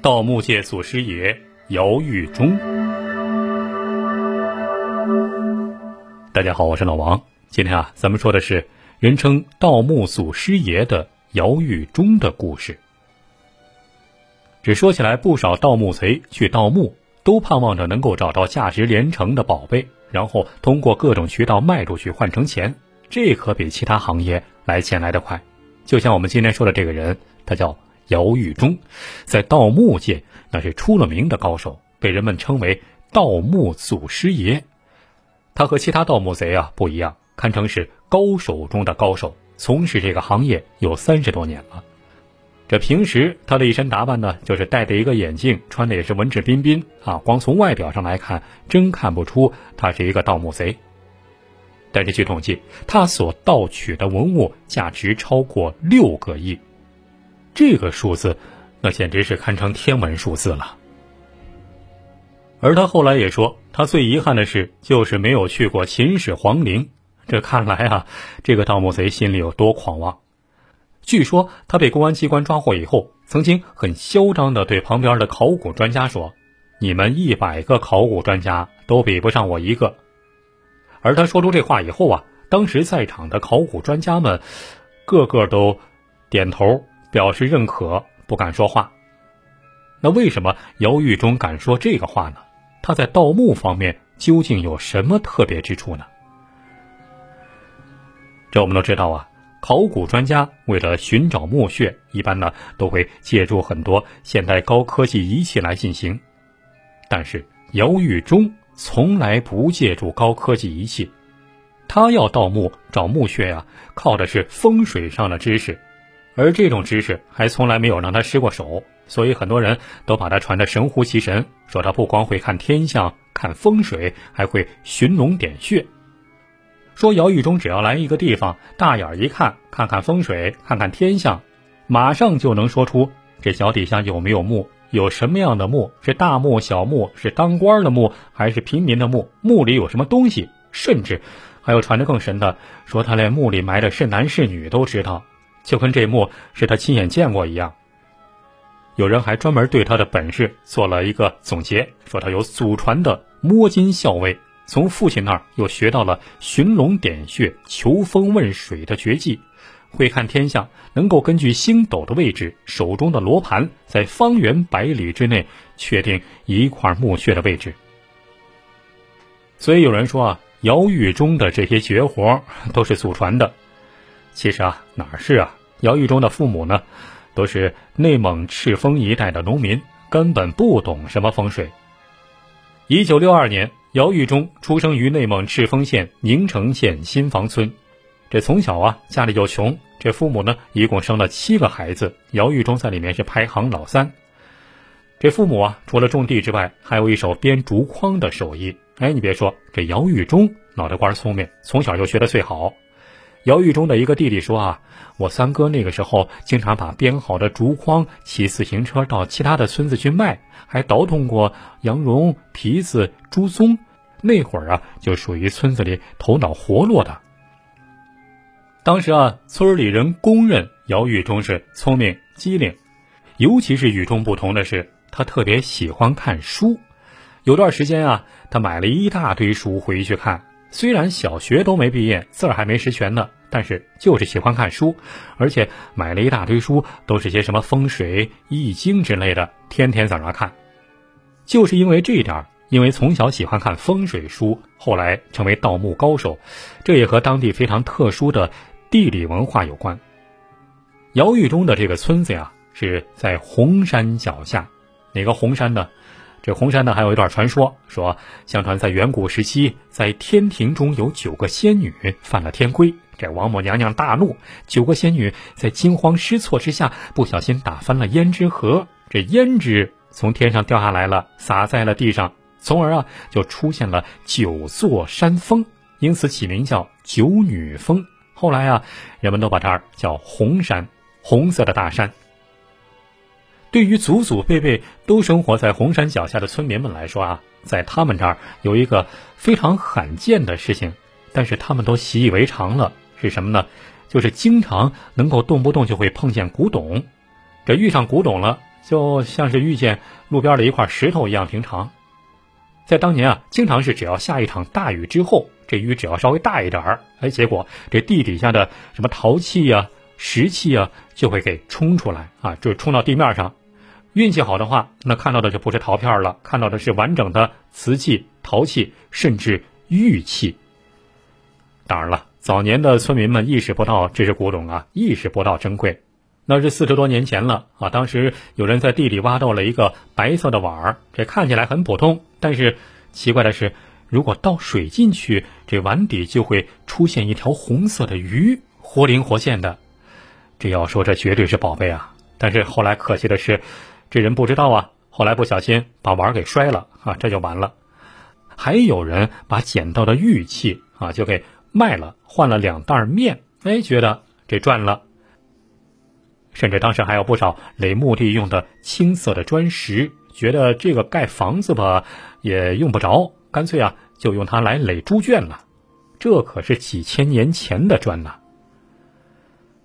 盗墓界祖师爷姚玉忠。大家好，我是老王。今天啊，咱们说的是人称盗墓祖师爷的姚玉忠的故事。只说起来，不少盗墓贼去盗墓，都盼望着能够找到价值连城的宝贝，然后通过各种渠道卖出去换成钱，这可比其他行业来钱来得快。就像我们今天说的这个人，他叫姚玉忠，在盗墓界那是出了名的高手，被人们称为盗墓祖师爷。他和其他盗墓贼啊不一样，堪称是高手中的高手，从事这个行业有30多年了。这平时他的一身打扮呢，就是戴着一个眼镜，穿的也是文质彬彬啊，光从外表上来看，真看不出他是一个盗墓贼。但是据统计，他所盗取的文物价值超过6个亿，这个数字那简直是堪称天文数字了。而他后来也说，他最遗憾的事就是没有去过秦始皇陵。这看来啊，这个盗墓贼心里有多狂妄。据说他被公安机关抓获以后，曾经很嚣张地对旁边的考古专家说，你们100个考古专家都比不上我一个。而他说出这话以后啊，当时在场的考古专家们个个都点头表示认可，不敢说话。那为什么姚玉忠敢说这个话呢？他在盗墓方面究竟有什么特别之处呢？这我们都知道啊，考古专家为了寻找墓穴，一般呢都会借助很多现代高科技仪器来进行。但是姚玉忠从来不借助高科技仪器，他要盗墓找墓穴啊，靠的是风水上的知识，而这种知识还从来没有让他失过手，所以很多人都把他传得神乎其神，说他不光会看天象、看风水，还会寻龙点穴。说姚玉忠只要来一个地方，大眼一看，看看风水，看看天象，马上就能说出这脚底下有没有墓，有什么样的墓，是大墓小墓，是当官的墓还是平民的墓，墓里有什么东西。甚至还有传得更神的，说他连墓里埋的是男是女都知道，就跟这墓是他亲眼见过一样。有人还专门对他的本事做了一个总结，说他有祖传的摸金校尉，从父亲那儿又学到了寻龙点穴、求风问水的绝技，会看天象，能够根据星斗的位置、手中的罗盘，在方圆100里之内确定一块墓穴的位置。所以有人说啊，姚玉忠的这些绝活都是祖传的。其实啊，哪是啊，姚玉忠的父母呢，都是内蒙赤峰一带的农民，根本不懂什么风水。1962年，姚玉忠出生于内蒙赤峰县宁城县新房村。这从小啊，家里就穷，这父母呢一共生了7个孩子，姚玉忠在里面是排行老三。这父母啊，除了种地之外，还有一手编竹筐的手艺。哎，你别说，这姚玉忠脑袋瓜聪明，从小就学得最好。姚玉忠的一个弟弟说啊，我三哥那个时候经常把编好的竹筐骑自行车到其他的村子去卖，还倒腾过羊绒、皮子、猪鬃，那会儿啊就属于村子里头脑活络的。当时啊，村里人公认姚玉忠是聪明机灵，尤其是与众不同的是，他特别喜欢看书。有段时间啊，他买了一大堆书回去看，虽然小学都没毕业，字儿还没识全呢，但是就是喜欢看书，而且买了一大堆书，都是些什么风水、易经之类的，天天在那看。就是因为这一点，因为从小喜欢看风水书，后来成为盗墓高手，这也和当地非常特殊的地理文化有关。姚玉忠的这个村子呀，是在红山脚下。哪个红山呢？这红山呢，还有一段传说，说相传在远古时期，在天庭中有9个仙女犯了天规，这王母娘娘大怒，9个仙女在惊慌失措之下，不小心打翻了胭脂盒，这胭脂从天上掉下来了，洒在了地上，从而啊就出现了9座山峰，因此起名叫9女峰。后来啊，人们都把这儿叫红山，红色的大山。对于祖祖辈辈都生活在红山脚下的村民们来说啊，在他们这儿有一个非常罕见的事情，但是他们都习以为常了，是什么呢？就是经常能够动不动就会碰见古董。这遇上古董了，就像是遇见路边的一块石头一样平常。在当年啊，经常是只要下一场大雨之后，这雨只要稍微大一点儿，结果这地底下的什么陶器啊、石器啊，就会给冲出来啊，就冲到地面上。运气好的话，那看到的就不是陶片了，看到的是完整的瓷器、陶器，甚至玉器。当然了，早年的村民们意识不到这是古董啊，意识不到珍贵。那是40多年前了啊！当时有人在地里挖到了一个白色的碗儿，这看起来很普通，但是奇怪的是，如果倒水进去，这碗底就会出现一条红色的鱼，活灵活现的。这要说这绝对是宝贝啊！但是后来可惜的是，这人不知道啊，后来不小心把碗给摔了啊，这就完了。还有人把捡到的玉器啊，就给卖了，换了2袋面，哎，觉得这赚了。甚至当时还有不少垒墓地用的青色的砖石，觉得这个盖房子吧也用不着，干脆啊就用它来垒猪圈了。这可是几千年前的砖呐！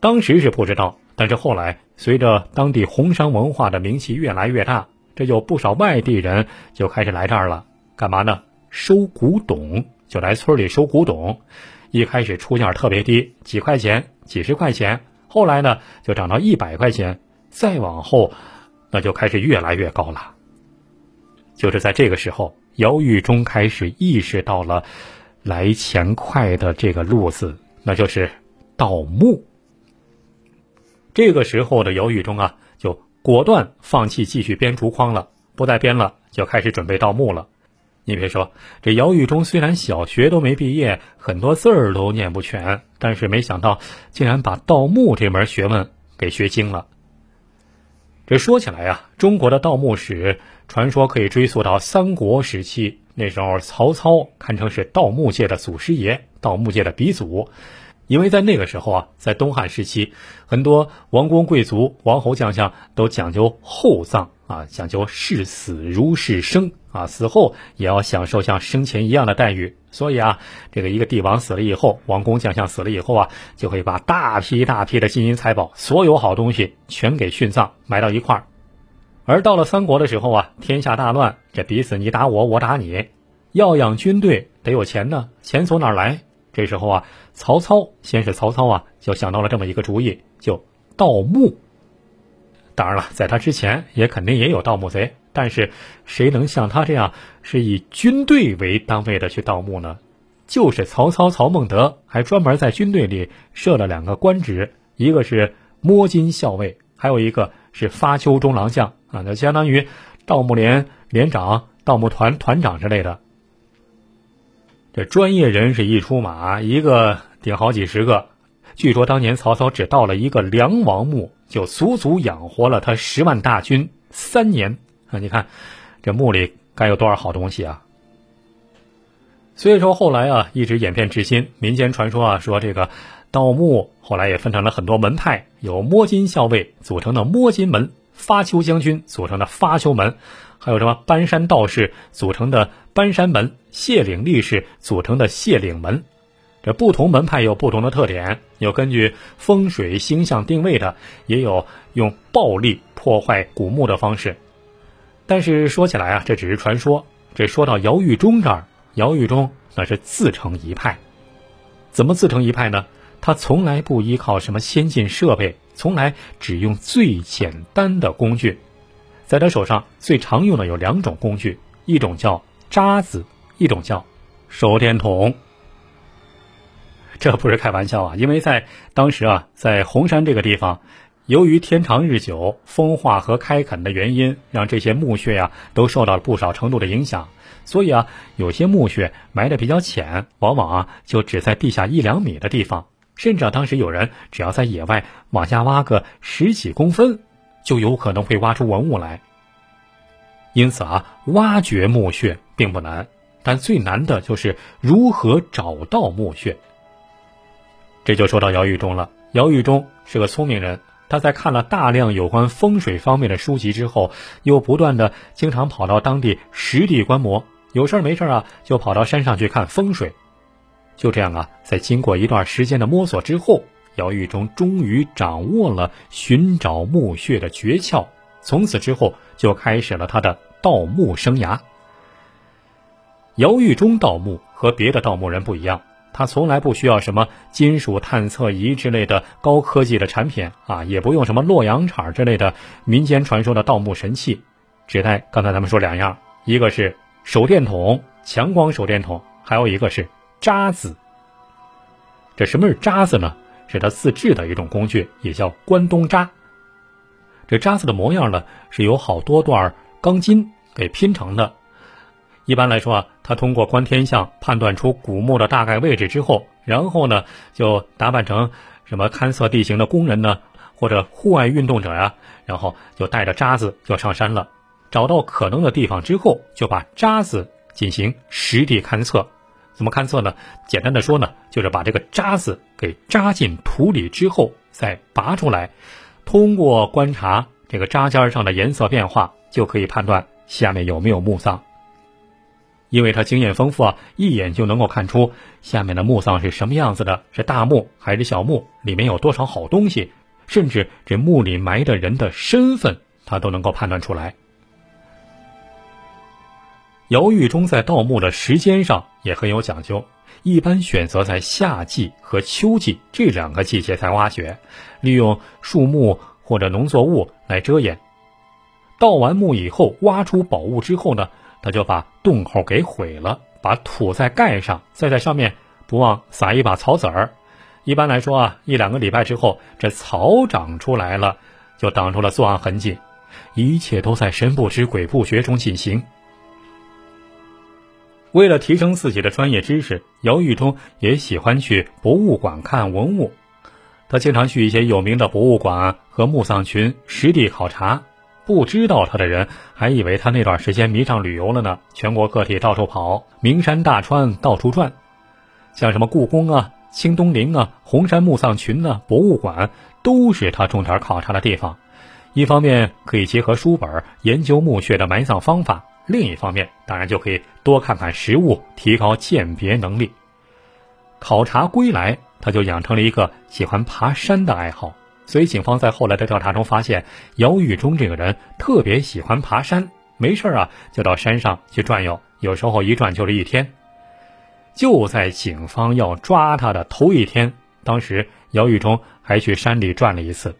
当时是不知道，但是后来随着当地红山文化的名气越来越大，这有不少外地人就开始来这儿了。干嘛呢？收古董，就来村里收古董。一开始出价特别低，几块钱、几十块钱。后来呢，就涨到100块钱，再往后，那就开始越来越高了。就是在这个时候，姚玉忠开始意识到了来钱快的这个路子，那就是盗墓。这个时候的姚玉忠啊，就果断放弃继续编竹筐了，不再编了，就开始准备盗墓了。你别说，这姚玉忠虽然小学都没毕业，很多字儿都念不全，但是没想到竟然把盗墓这门学问给学精了。这说起来啊，中国的盗墓史传说可以追溯到三国时期，那时候曹操堪称是盗墓界的祖师爷，盗墓界的鼻祖。因为在那个时候啊，在东汉时期，很多王公贵族、王侯将相都讲究厚葬啊，讲究视死如是生啊，死后也要享受像生前一样的待遇。所以啊，这个一个帝王死了以后，王公将相死了以后啊，就会把大批的金银财宝，所有好东西全给殉葬，埋到一块儿。而到了三国的时候啊，天下大乱，这彼此你打我，我打你，要养军队得有钱呢，钱从哪来？这时候啊，曹操就想到了这么一个主意，就盗墓。当然了，在他之前也肯定也有盗墓贼，但是谁能像他这样是以军队为单位的去盗墓呢？就是曹操曹孟德还专门在军队里设了2个官职，一个是摸金校尉，还有一个是发丘中郎将啊，那相当于盗墓连连长、盗墓团团长之类的。这专业人士一出马，一个顶好几十个。据说当年曹操只盗了一个梁王墓，就足足养活了他10万大军3年啊！你看，这墓里该有多少好东西啊！所以说后来啊，一直演变至今，民间传说啊，说这个盗墓后来也分成了很多门派，有摸金校尉组成的摸金门，发丘将军组成的发丘门，还有什么搬山道士组成的搬山门，卸岭力士组成的卸岭门。这不同门派有不同的特点，有根据风水星象定位的，也有用暴力破坏古墓的方式。但是说起来啊，这只是传说。这说到姚玉忠这儿，姚玉忠那是自成一派。怎么自成一派呢？他从来不依靠什么先进设备，从来只用最简单的工具。在他手上最常用的有2种工具，一种叫渣子，一种叫手电筒。这不是开玩笑啊，因为在当时啊，在红山这个地方，由于天长日久、风化和开垦的原因，让这些墓穴啊都受到了不少程度的影响，所以啊，有些墓穴埋得比较浅，往往啊就只在地下1-2米的地方，甚至啊，当时有人只要在野外往下挖个10几公分，就有可能会挖出文物来。因此啊，挖掘墓穴并不难，但最难的就是如何找到墓穴。这就说到姚玉忠了。姚玉忠是个聪明人，他在看了大量有关风水方面的书籍之后，又不断的经常跑到当地实地观摩，有事没事啊就跑到山上去看风水。就这样啊，在经过一段时间的摸索之后，姚玉忠终于掌握了寻找墓穴的诀窍，从此之后就开始了他的盗墓生涯。姚玉忠盗墓和别的盗墓人不一样，他从来不需要什么金属探测仪之类的高科技的产品啊，也不用什么洛阳铲之类的民间传说的盗墓神器，只带刚才咱们说两样，一个是手电筒，强光手电筒，还有一个是渣子。这什么是渣子呢？是他自制的一种工具，也叫关东渣。这渣子的模样呢，是由好多段钢筋给拼成的。一般来说啊，他通过观天象判断出古墓的大概位置之后，然后呢就打扮成什么勘测地形的工人呢，或者户外运动者呀，然后就带着渣子就上山了。找到可能的地方之后，就把渣子进行实地勘测。怎么勘测呢？简单的说呢，就是把这个渣子给扎进土里之后再拔出来，通过观察这个渣尖上的颜色变化，就可以判断下面有没有墓葬。因为他经验丰富啊，一眼就能够看出下面的墓葬是什么样子的，是大墓还是小墓，里面有多少好东西，甚至这墓里埋的人的身份他都能够判断出来。姚玉忠在盗墓的时间上也很有讲究，一般选择在夏季和秋季这两个季节才挖掘，利用树木或者农作物来遮掩。盗完墓以后，挖出宝物之后呢，他就把洞口给毁了，把土再盖上，再在上面不忘撒一把草籽儿。一般来说啊，一两个礼拜之后，这草长出来了，就挡出了作案痕迹。一切都在神不知鬼不觉中进行。为了提升自己的专业知识，姚玉忠也喜欢去博物馆看文物。他经常去一些有名的博物馆和墓葬群实地考察。不知道他的人还以为他那段时间迷上旅游了呢，全国各地到处跑，名山大川到处转。像什么故宫啊、清东陵啊、红山墓葬群啊、博物馆都是他重点考察的地方。一方面可以结合书本研究墓穴的埋葬方法，另一方面当然就可以多看看实物，提高鉴别能力。考察归来，他就养成了一个喜欢爬山的爱好。所以警方在后来的调查中发现，姚玉忠这个人特别喜欢爬山，没事啊就到山上去转悠，有时候一转就是一天。就在警方要抓他的头一天，当时姚玉忠还去山里转了一次。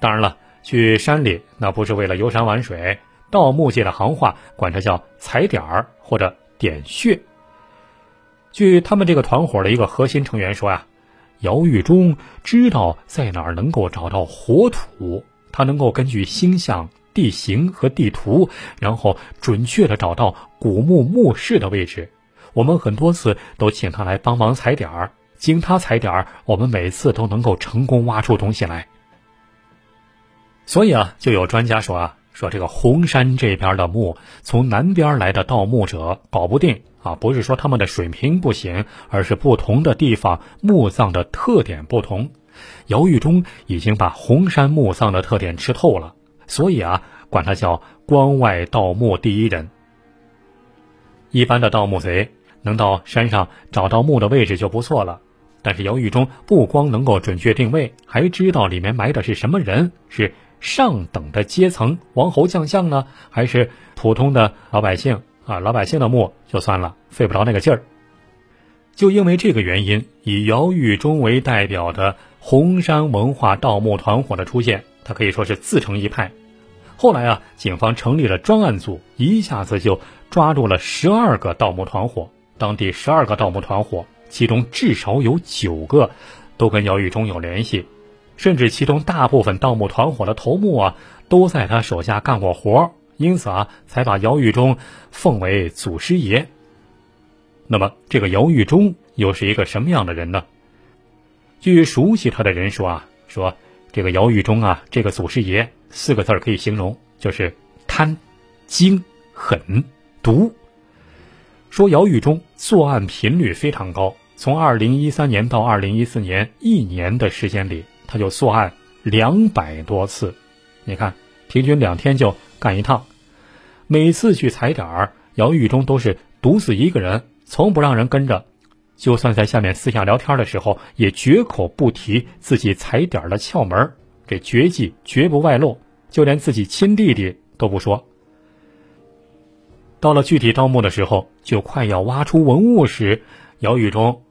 当然了，去山里那不是为了游山玩水，盗墓界的行话管这叫踩点儿或者点穴。据他们这个团伙的一个核心成员说啊，姚玉忠知道在哪儿能够找到活土，他能够根据星象、地形和地图，然后准确地找到古墓墓室的位置。我们很多次都请他来帮忙踩点儿，经他踩点儿，我们每次都能够成功挖出东西来。所以啊，就有专家说啊，说这个红山这边的墓，从南边来的盗墓者搞不定啊，不是说他们的水平不行，而是不同的地方墓葬的特点不同。姚玉忠已经把红山墓葬的特点吃透了，所以啊，管他叫关外盗墓第一人。一般的盗墓贼能到山上找到墓的位置就不错了，但是姚玉忠不光能够准确定位，还知道里面埋的是什么人，是上等的阶层王侯将相呢，还是普通的老百姓啊，老百姓的墓就算了，费不着那个劲儿。就因为这个原因，以姚玉忠为代表的红山文化盗墓团伙的出现，他可以说是自成一派。后来啊，警方成立了专案组，一下子就抓住了12个盗墓团伙。当地12个盗墓团伙，其中至少有9个都跟姚玉忠有联系，甚至其中大部分盗墓团伙的头目啊，都在他手下干过活，因此啊，才把姚玉忠奉为祖师爷。那么这个姚玉忠又是一个什么样的人呢？据熟悉他的人说啊，说这个姚玉忠啊，这个祖师爷四个字可以形容，就是贪、精、狠、毒。说姚玉忠作案频率非常高，从2013年到2014年一年的时间里，他就作案200多次。你看，平均2天就干一趟。每次去踩点儿，姚玉忠都是独自一个人，从不让人跟着，就算在下面私下聊天的时候，也绝口不提自己踩点儿的窍门，这绝技绝不外露。就连自己亲弟弟都不说。到了具体盗墓的时候，就快要挖出文物时，姚玉忠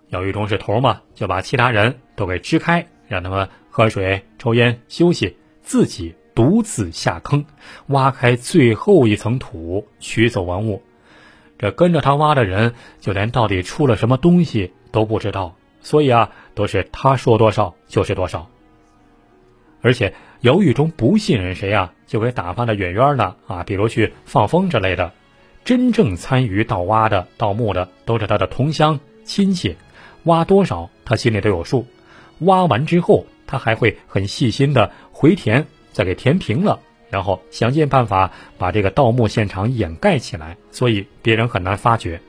是头嘛，就把其他人都给支开，让他们喝水、抽烟、休息，自己独自下坑，挖开最后一层土，取走文物。这跟着他挖的人，就连到底出了什么东西都不知道，所以啊，都是他说多少就是多少。而且姚玉忠不信任谁啊，就给打发的远远的啊，比如去放风之类的。真正参与盗挖的、盗墓的，都是他的同乡亲戚，挖多少他心里都有数。挖完之后，他还会很细心的回填，再给填平了，然后想尽办法把这个盗墓现场掩盖起来，所以别人很难发觉。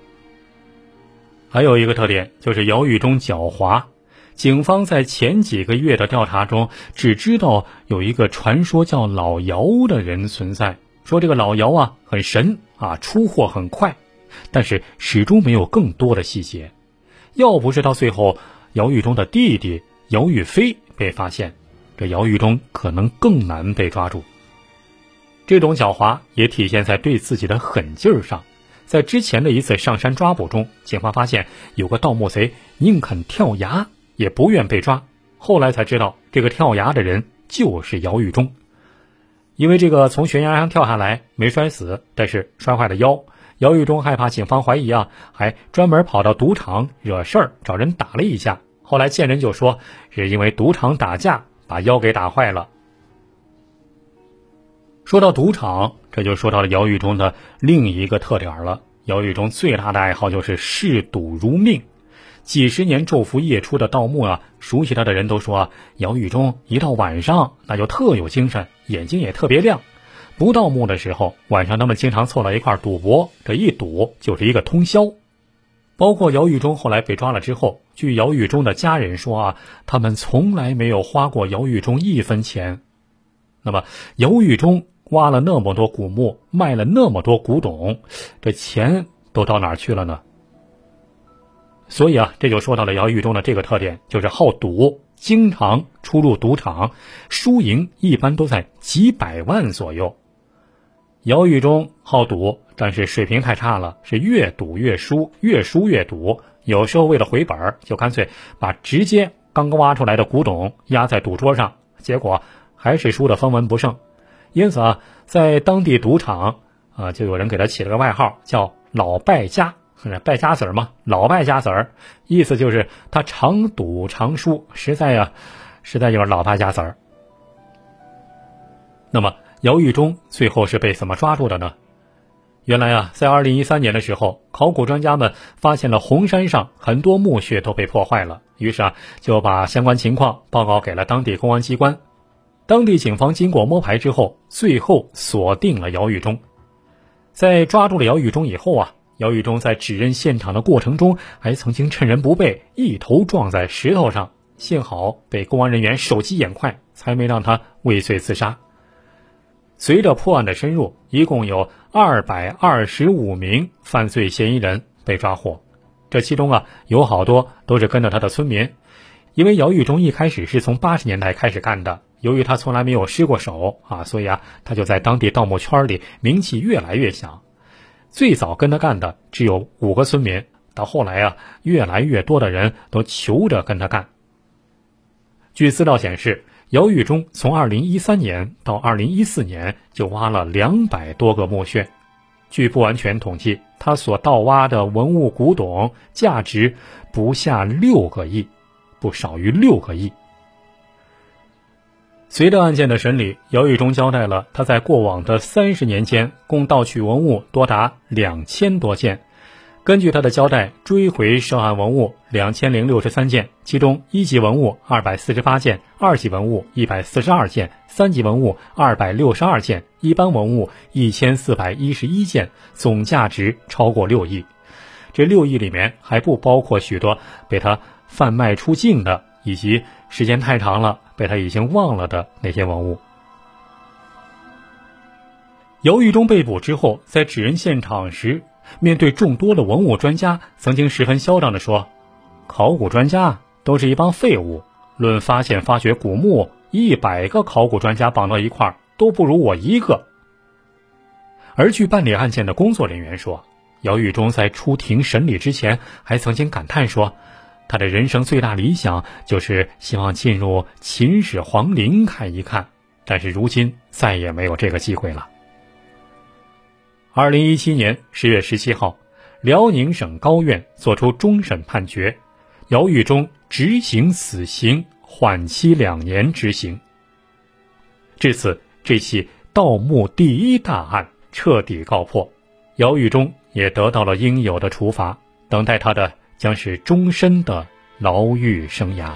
还有一个特点就是姚玉忠狡猾。警方在前几个月的调查中，只知道有一个传说叫老姚的人存在，说这个老姚啊很神啊，出货很快，但是始终没有更多的细节。要不是到最后姚玉忠的弟弟姚玉飞被发现，这姚玉忠可能更难被抓住。这种狡猾也体现在对自己的狠劲儿上。在之前的一次上山抓捕中，警方发现有个盗墓贼宁肯跳崖也不愿被抓，后来才知道这个跳崖的人就是姚玉忠。因为这个从悬崖上跳下来没摔死，但是摔坏了腰，姚玉忠害怕警方怀疑啊，还专门跑到赌场惹事儿，找人打了一架，后来见人就说是因为赌场打架把腰给打坏了。说到赌场，这就说到了姚玉忠的另一个特点了。姚玉忠最大的爱好就是嗜赌如命，几十年昼伏夜出的盗墓啊，熟悉他的人都说啊，姚玉忠一到晚上那就特有精神，眼睛也特别亮。不盗墓的时候，晚上他们经常凑到一块赌博，这一赌就是一个通宵。包括姚玉忠后来被抓了之后，据姚玉忠的家人说啊，他们从来没有花过姚玉忠一分钱。那么姚玉忠挖了那么多古墓，卖了那么多古董，这钱都到哪儿去了呢？所以啊，这就说到了姚玉忠的这个特点，就是好赌，经常出入赌场，输赢一般都在几百万左右。姚玉忠好赌，但是水平太差了，是越赌越输，越输越赌。有时候为了回本，就干脆把直接刚刚挖出来的古董压在赌桌上，结果还是输得分文不剩。因此啊，在当地赌场啊，就有人给他起了个外号叫老败家。败家子儿嘛，老败家子儿，意思就是他常赌常输，实在就是老败家子儿。那么姚玉忠最后是被怎么抓住的呢？原来啊，在2013年的时候，考古专家们发现了红山上很多墓穴都被破坏了，于是啊，就把相关情况报告给了当地公安机关。当地警方经过摸排之后，最后锁定了姚玉忠。在抓住了姚玉忠以后啊，姚玉忠在指认现场的过程中，还曾经趁人不备一头撞在石头上，幸好被公安人员手疾眼快，才没让他畏罪自杀。随着破案的深入，一共有225名犯罪嫌疑人被抓获，这其中啊，有好多都是跟着他的村民。因为姚玉忠一开始是从80年代开始干的，由于他从来没有失过手啊，所以啊，他就在当地盗墓圈里名气越来越响。最早跟他干的只有5个村民，到后来啊，越来越多的人都求着跟他干。据资料显示，姚玉忠从2013年到2014年就挖了200多个墓穴。据不完全统计，他所盗挖的文物古董价值不下6个亿，不少于6个亿。随着案件的审理，姚玉忠交代了他在过往的30年间共盗取文物多达2000多件。根据他的交代，追回涉案文物2063件，其中一级文物248件，二级文物142件，三级文物262件，一般文物1411件，总价值超过6亿。这6亿里面还不包括许多被他贩卖出境的，以及时间太长了被他已经忘了的那些文物。姚玉忠被捕之后，在指认现场时，面对众多的文物专家，曾经十分嚣张地说，考古专家都是一帮废物，论发现发掘古墓，100个考古专家绑到一块儿，都不如我一个。而据办理案件的工作人员说，姚玉忠在出庭审理之前还曾经感叹说，他的人生最大理想就是希望进入秦始皇陵看一看，但是如今再也没有这个机会了。2017年10月17号，辽宁省高院作出终审判决，姚玉忠执行死刑，缓期2年执行。至此，这起盗墓第一大案彻底告破，姚玉忠也得到了应有的处罚，等待他的将是终身的牢狱生涯。